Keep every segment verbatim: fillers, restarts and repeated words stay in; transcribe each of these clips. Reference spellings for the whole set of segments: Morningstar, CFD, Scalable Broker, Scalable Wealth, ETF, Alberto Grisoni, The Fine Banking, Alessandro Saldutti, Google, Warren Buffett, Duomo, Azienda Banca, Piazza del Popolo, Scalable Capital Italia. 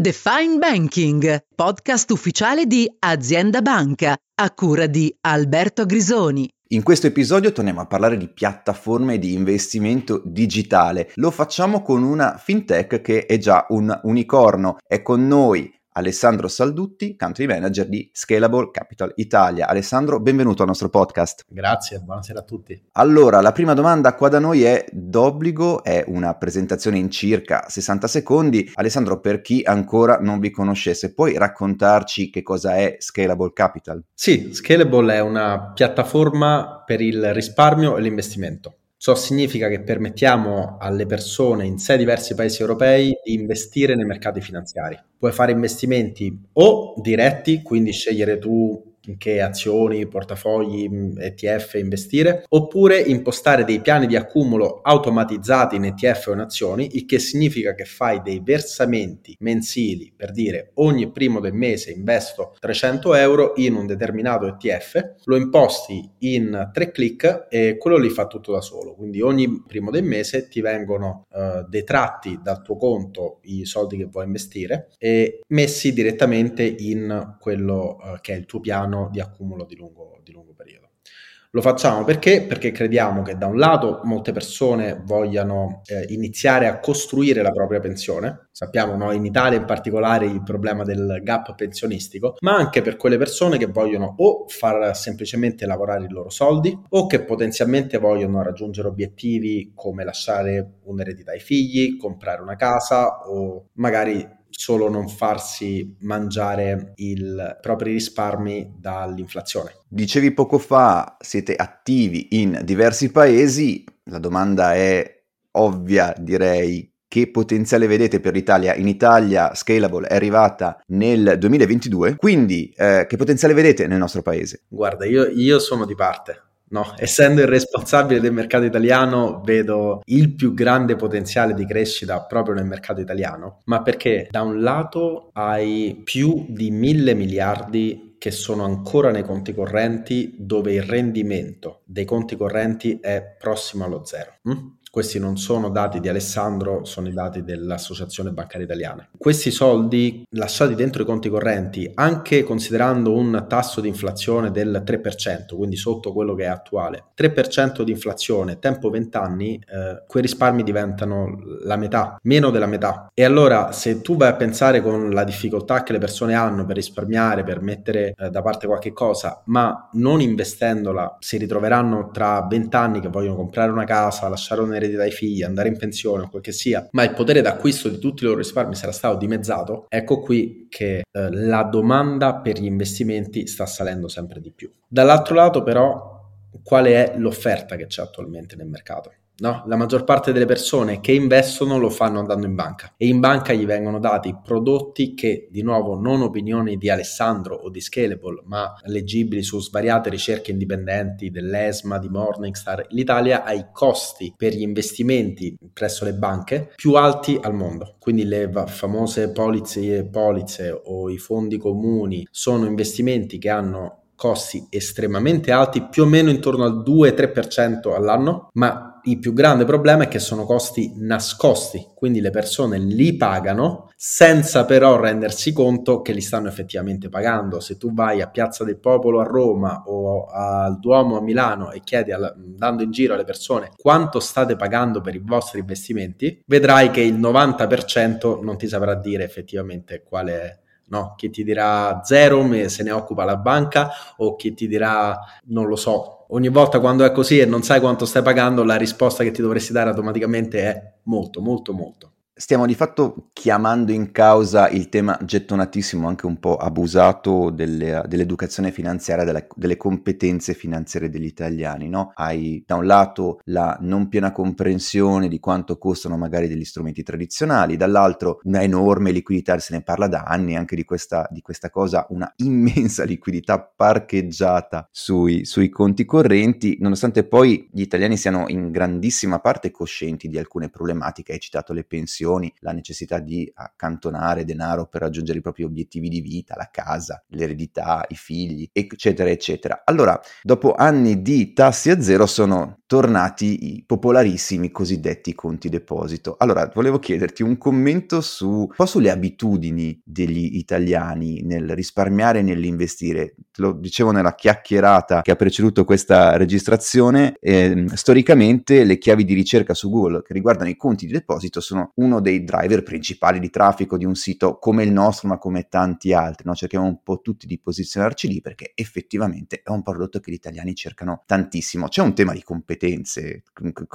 The Fine Banking, podcast ufficiale di Azienda Banca, a cura di Alberto Grisoni. In questo episodio torniamo a parlare di piattaforme di investimento digitale. Lo facciamo con una fintech che è già un unicorno. È con noi Alessandro Saldutti, Country Manager di Scalable Capital Italia. Alessandro, benvenuto al nostro podcast. Grazie, buonasera a tutti. Allora, la prima domanda qua da noi è d'obbligo, è una presentazione in circa sessanta secondi. Alessandro, per chi ancora non vi conoscesse, puoi raccontarci che cosa è Scalable Capital? Sì, Scalable è una piattaforma per il risparmio e l'investimento. Ciò significa che permettiamo alle persone in sei diversi paesi europei di investire nei mercati finanziari. Puoi fare investimenti o diretti, quindi scegliere tu in che azioni, portafogli, E T F investire, oppure impostare dei piani di accumulo automatizzati in E T F o in azioni, il che significa che fai dei versamenti mensili, per dire ogni primo del mese investo trecento euro in un determinato E T F, lo imposti in tre click e quello lì fa tutto da solo. Quindi ogni primo del mese ti vengono eh, detratti dal tuo conto i soldi che vuoi investire e messi direttamente in quello eh, che è il tuo piano di accumulo di lungo, di lungo periodo. Lo facciamo perché? Perché crediamo che da un lato molte persone vogliano eh, iniziare a costruire la propria pensione, sappiamo noi in Italia in particolare il problema del gap pensionistico, ma anche per quelle persone che vogliono o far semplicemente lavorare i loro soldi o che potenzialmente vogliono raggiungere obiettivi come lasciare un'eredità ai figli, comprare una casa o magari solo non farsi mangiare i propri risparmi dall'inflazione. Dicevi poco fa, siete attivi in diversi paesi, la domanda è ovvia, direi. Che potenziale vedete per l'Italia? In Italia Scalable è arrivata nel duemilaventidue, quindi eh, che potenziale vedete nel nostro paese? Guarda, io, io sono di parte. No, essendo il responsabile del mercato italiano vedo il più grande potenziale di crescita proprio nel mercato italiano, ma perché da un lato hai più di mille miliardi che sono ancora nei conti correnti dove il rendimento dei conti correnti è prossimo allo zero. Mm? Questi non sono dati di Alessandro, sono i dati dell'Associazione Bancaria Italiana. Questi soldi lasciati dentro i conti correnti, anche considerando un tasso di inflazione del tre per cento, quindi sotto quello che è attuale, tre per cento di inflazione, tempo venti anni, eh, quei risparmi diventano la metà, meno della metà. E allora se tu vai a pensare con la difficoltà che le persone hanno per risparmiare, per mettere eh, da parte qualche cosa, ma non investendola si ritroveranno tra venti anni che vogliono comprare una casa, lasciare un eredità ai figli, andare in pensione o quel che sia, ma il potere d'acquisto di tutti i loro risparmi sarà stato dimezzato, ecco qui che eh, la domanda per gli investimenti sta salendo sempre di più. Dall'altro lato però, quale è l'offerta che c'è attualmente nel mercato? No, la maggior parte delle persone che investono lo fanno andando in banca e in banca gli vengono dati prodotti che, di nuovo, non opinioni di Alessandro o di Scalable, ma leggibili su svariate ricerche indipendenti dell'E S M A, di Morningstar. L'Italia ha i costi per gli investimenti presso le banche più alti al mondo, quindi le famose polizze, polizze o i fondi comuni sono investimenti che hanno costi estremamente alti, più o meno intorno al due tre per cento all'anno, ma il più grande problema è che sono costi nascosti, quindi le persone li pagano senza però rendersi conto che li stanno effettivamente pagando. Se tu vai a Piazza del Popolo a Roma o al Duomo a Milano e chiedi, andando in giro alle persone, quanto state pagando per i vostri investimenti, vedrai che il novanta per cento non ti saprà dire effettivamente qual è. No, chi ti dirà zero, me se ne occupa la banca, o chi ti dirà non lo so. Ogni volta quando è così e non sai quanto stai pagando, la risposta che ti dovresti dare automaticamente è molto, molto, molto. Stiamo di fatto chiamando in causa il tema gettonatissimo, anche un po' abusato, delle, dell'educazione finanziaria, della, delle competenze finanziarie degli italiani, no? Hai da un lato la non piena comprensione di quanto costano magari degli strumenti tradizionali, dall'altro una enorme liquidità, se ne parla da anni anche di questa, di questa cosa, una immensa liquidità parcheggiata sui, sui conti correnti, nonostante poi gli italiani siano in grandissima parte coscienti di alcune problematiche. Hai citato le pensioni, pensioni, la necessità di accantonare denaro per raggiungere i propri obiettivi di vita, la casa, l'eredità, i figli, eccetera, eccetera. Allora, dopo anni di tassi a zero sono tornati i popolarissimi cosiddetti conti deposito. Allora, volevo chiederti un commento su un po' sulle abitudini degli italiani nel risparmiare e nell'investire. Te lo dicevo nella chiacchierata che ha preceduto questa registrazione, eh, storicamente le chiavi di ricerca su Google che riguardano i conti di deposito sono uno dei driver principali di traffico di un sito come il nostro, ma come tanti altri, no? Cerchiamo un po' tutti di posizionarci lì perché effettivamente è un prodotto che gli italiani cercano tantissimo. C'è un tema di competenze,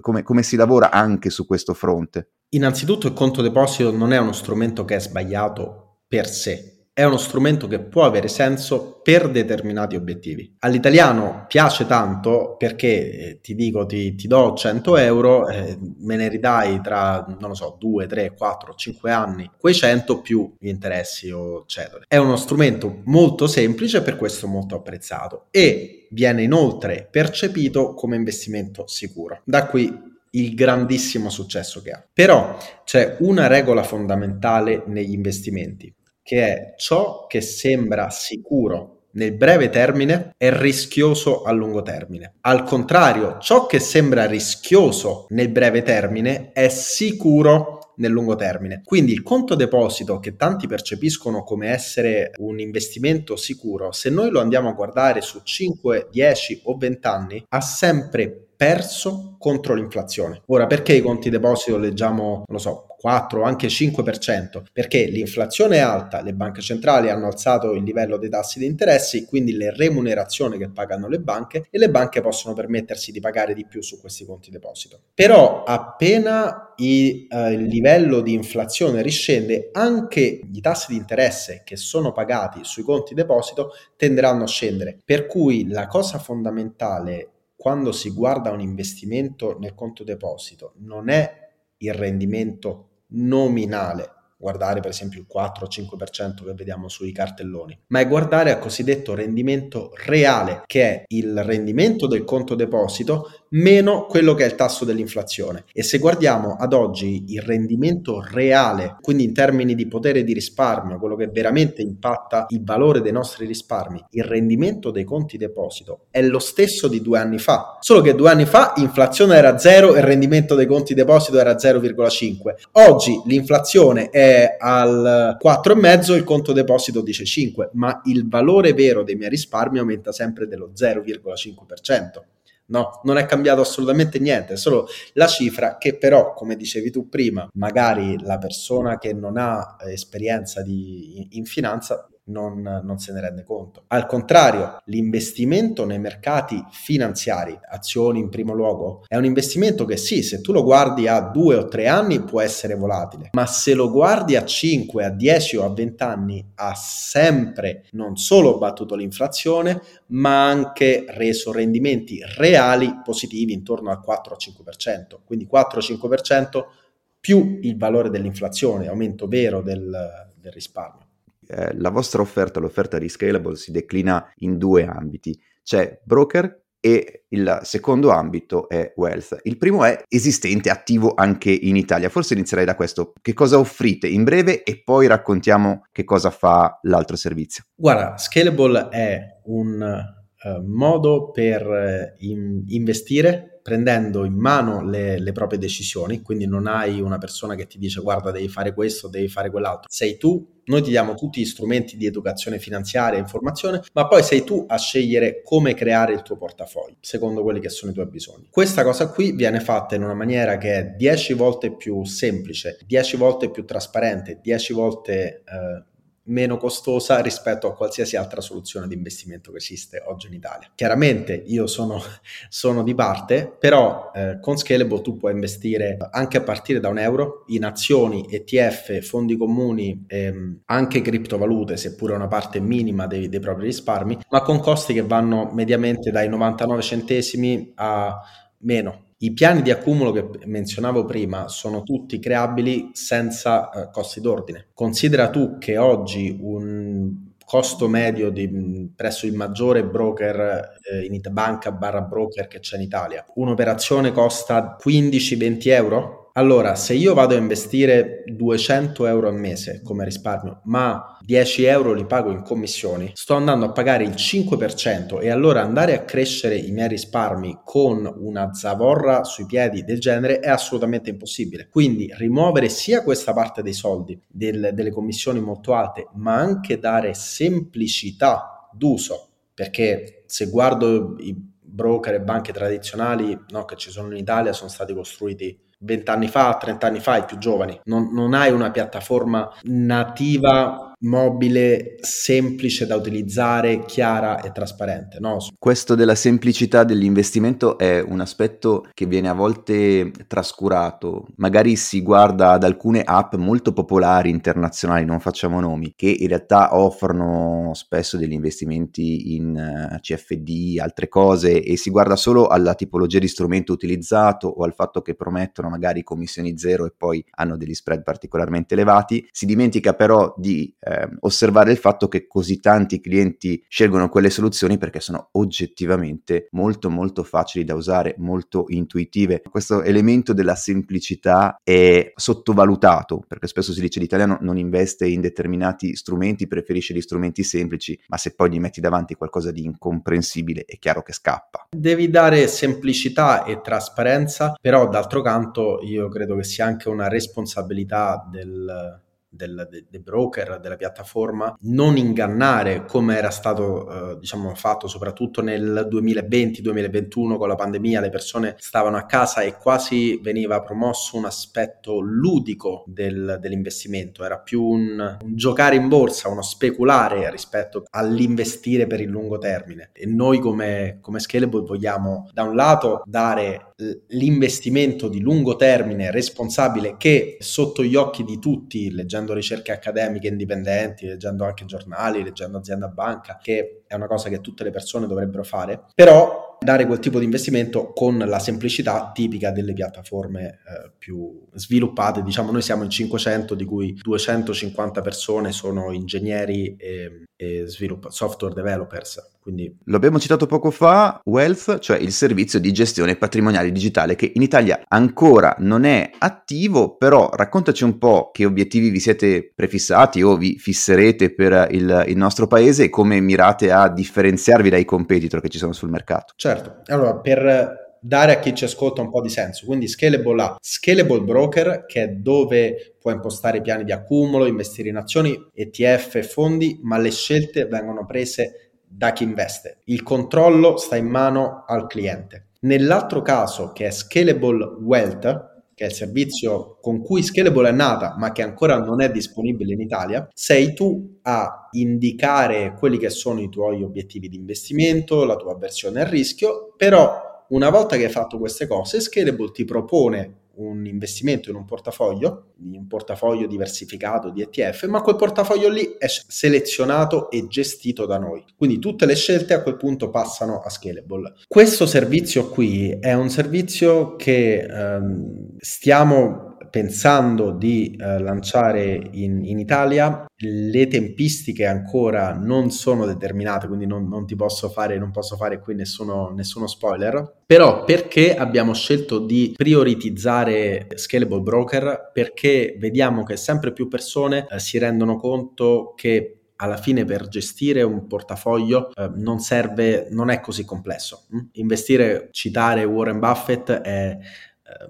come, come si lavora anche su questo fronte? Innanzitutto il conto deposito non è uno strumento che è sbagliato per sé. È uno strumento che può avere senso per determinati obiettivi. All'italiano piace tanto perché eh, ti dico ti, ti do cento euro, eh, me ne ridai tra, non lo so, due, tre, quattro, cinque anni, quei cento più gli interessi o eccetera. È uno strumento molto semplice, per questo molto apprezzato, e viene inoltre percepito come investimento sicuro. Da qui il grandissimo successo che ha. Però c'è una regola fondamentale negli investimenti, che è: ciò che sembra sicuro nel breve termine è rischioso a lungo termine. Al contrario, ciò che sembra rischioso nel breve termine è sicuro nel lungo termine. Quindi il conto deposito, che tanti percepiscono come essere un investimento sicuro, se noi lo andiamo a guardare su cinque, dieci o venti anni, ha sempre perso contro l'inflazione. Ora, perché i conti deposito leggiamo, non lo so, quattro, anche cinque per cento? Perché l'inflazione è alta, le banche centrali hanno alzato il livello dei tassi di interessi, quindi le remunerazioni che pagano le banche, e le banche possono permettersi di pagare di più su questi conti deposito. Però appena i, eh, il livello di inflazione riscende, anche i tassi di interesse che sono pagati sui conti deposito tenderanno a scendere. Per cui la cosa fondamentale quando si guarda un investimento nel conto deposito non è il rendimento nominale, guardare per esempio il quattro o cinque per cento che vediamo sui cartelloni, ma è guardare al cosiddetto rendimento reale, che è il rendimento del conto deposito meno quello che è il tasso dell'inflazione. E se guardiamo ad oggi il rendimento reale, quindi in termini di potere di risparmio, quello che veramente impatta il valore dei nostri risparmi, il rendimento dei conti deposito è lo stesso di due anni fa, solo che due anni fa l'inflazione era zero e il rendimento dei conti deposito era zero virgola cinque. Oggi l'inflazione è al quattro virgola cinque, il conto deposito dice cinque, ma il valore vero dei miei risparmi aumenta sempre dello zero virgola cinque per cento. No, non è cambiato assolutamente niente, è solo la cifra che però, come dicevi tu prima, magari la persona che non ha esperienza di, in finanza non, non se ne rende conto. Al contrario, l'investimento nei mercati finanziari, azioni in primo luogo, è un investimento che sì, se tu lo guardi a due o tre anni può essere volatile, ma se lo guardi a cinque, a dieci o a venti anni ha sempre non solo battuto l'inflazione, ma anche reso rendimenti reali positivi intorno al quattro o cinque per cento, quindi quattro o cinque per cento più il valore dell'inflazione, aumento vero del, del risparmio. Eh, la vostra offerta, l'offerta di Scalable, si declina in due ambiti. C'è broker e il secondo ambito è wealth. Il primo è esistente, attivo anche in Italia. Forse inizierei da questo. Che cosa offrite in breve e poi raccontiamo che cosa fa l'altro servizio. Guarda, Scalable è un uh, modo per uh, in- investire prendendo in mano le, le proprie decisioni, quindi non hai una persona che ti dice guarda devi fare questo, devi fare quell'altro, sei tu, noi ti diamo tutti gli strumenti di educazione finanziaria e informazione, ma poi sei tu a scegliere come creare il tuo portafoglio, secondo quelli che sono i tuoi bisogni. Questa cosa qui viene fatta in una maniera che è dieci volte più semplice, dieci volte più trasparente, dieci volte... Eh, meno costosa rispetto a qualsiasi altra soluzione di investimento che esiste oggi in Italia. Chiaramente io sono, sono di parte, però eh, con Scalable tu puoi investire anche a partire da un euro in azioni, E T F, fondi comuni, ehm, anche criptovalute, seppure una parte minima dei, dei propri risparmi, ma con costi che vanno mediamente dai novantanove centesimi a meno. I piani di accumulo che menzionavo prima sono tutti creabili senza eh, costi d'ordine. Considera tu che oggi un costo medio di, presso il maggiore broker eh, in Itabanca barra broker che c'è in Italia, un'operazione costa quindici-venti euro Allora, se io vado a investire duecento euro al mese come risparmio, ma dieci euro li pago in commissioni, sto andando a pagare il cinque per cento, e allora andare a crescere i miei risparmi con una zavorra sui piedi del genere è assolutamente impossibile. Quindi rimuovere sia questa parte dei soldi, del, delle commissioni molto alte, ma anche dare semplicità d'uso, perché se guardo i broker e banche tradizionali, no, che ci sono in Italia, sono stati costruiti vent'anni fa, trent'anni fa, i più giovani. Non, non hai una piattaforma nativa, mobile, semplice da utilizzare, chiara e trasparente, no? Questo della semplicità dell'investimento è un aspetto che viene a volte trascurato. Magari si guarda ad alcune app molto popolari internazionali, non facciamo nomi, che in realtà offrono spesso degli investimenti in C F D, altre cose, e si guarda solo alla tipologia di strumento utilizzato o al fatto che promettono magari commissioni zero e poi hanno degli spread particolarmente elevati. Si dimentica però di Eh, osservare il fatto che così tanti clienti scelgono quelle soluzioni perché sono oggettivamente molto molto facili da usare, molto intuitive. Questo elemento della semplicità è sottovalutato, perché spesso si dice l'italiano non investe in determinati strumenti, preferisce gli strumenti semplici, ma se poi gli metti davanti qualcosa di incomprensibile è chiaro che scappa. Devi dare semplicità e trasparenza, però d'altro canto io credo che sia anche una responsabilità del... del de, de broker, della piattaforma, non ingannare, come era stato eh, diciamo fatto soprattutto nel duemilaventi duemilaventuno con la pandemia. Le persone stavano a casa e quasi veniva promosso un aspetto ludico del, dell'investimento, era più un, un giocare in borsa, uno speculare rispetto all'investire per il lungo termine. E noi come, come Scalable vogliamo da un lato dare l'investimento di lungo termine responsabile, che sotto gli occhi di tutti, leggendo ricerche accademiche indipendenti, leggendo anche giornali, leggendo Azienda Banca, che è una cosa che tutte le persone dovrebbero fare, però dare quel tipo di investimento con la semplicità tipica delle piattaforme eh, più sviluppate. Diciamo, noi siamo in cinquecento, di cui duecentocinquanta persone sono ingegneri e, e sviluppa- software developers. Quindi lo abbiamo citato poco fa, Wealth, cioè il servizio di gestione patrimoniale digitale, che in Italia ancora non è attivo, però raccontaci un po' che obiettivi vi siete prefissati o vi fisserete per il, il nostro paese e come mirate a differenziarvi dai competitor che ci sono sul mercato. Certo, allora per dare a chi ci ascolta un po' di senso, quindi Scalable ha Scalable Broker, che è dove puoi impostare piani di accumulo, investire in azioni, E T F, fondi, ma le scelte vengono prese da chi investe, il controllo sta in mano al cliente. Nell'altro caso, che è Scalable Wealth, che è il servizio con cui Scalable è nata ma che ancora non è disponibile in Italia, sei tu a indicare quelli che sono i tuoi obiettivi di investimento, la tua avversione al rischio, però una volta che hai fatto queste cose Scalable ti propone un investimento in un portafoglio, in un portafoglio diversificato di E T F, ma quel portafoglio lì è selezionato e gestito da noi. Quindi tutte le scelte a quel punto passano a Scalable. Questo servizio qui è un servizio che ehm, stiamo pensando di eh, lanciare in, in Italia. Le tempistiche ancora non sono determinate, quindi non, non ti posso fare, non posso fare qui nessuno, nessuno spoiler. Però perché abbiamo scelto di prioritizzare Scalable Broker? Perché vediamo che sempre più persone eh, si rendono conto che alla fine per gestire un portafoglio eh, non serve, non è così complesso. Hm? Investire, citare Warren Buffett, è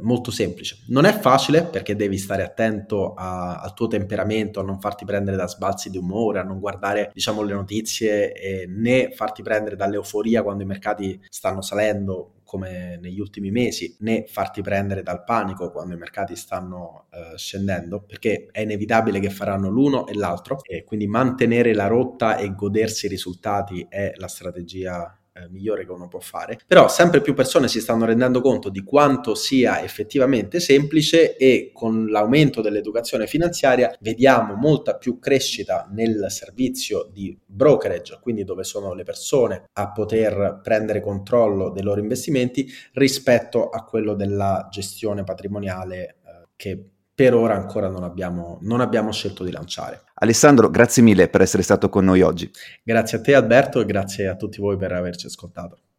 molto semplice. Non è facile perché devi stare attento a, al tuo temperamento, a non farti prendere da sbalzi di umore, a non guardare diciamo le notizie eh, né farti prendere dall'euforia quando i mercati stanno salendo come negli ultimi mesi, né farti prendere dal panico quando i mercati stanno eh, scendendo, perché è inevitabile che faranno l'uno e l'altro, e quindi mantenere la rotta e godersi i risultati è la strategia migliore che uno può fare. Però sempre più persone si stanno rendendo conto di quanto sia effettivamente semplice, e con l'aumento dell'educazione finanziaria vediamo molta più crescita nel servizio di brokerage, quindi dove sono le persone a poter prendere controllo dei loro investimenti, rispetto a quello della gestione patrimoniale eh, che per ora ancora non abbiamo, non abbiamo scelto di lanciare. Alessandro, grazie mille per essere stato con noi oggi. Grazie a te Alberto, e grazie a tutti voi per averci ascoltato.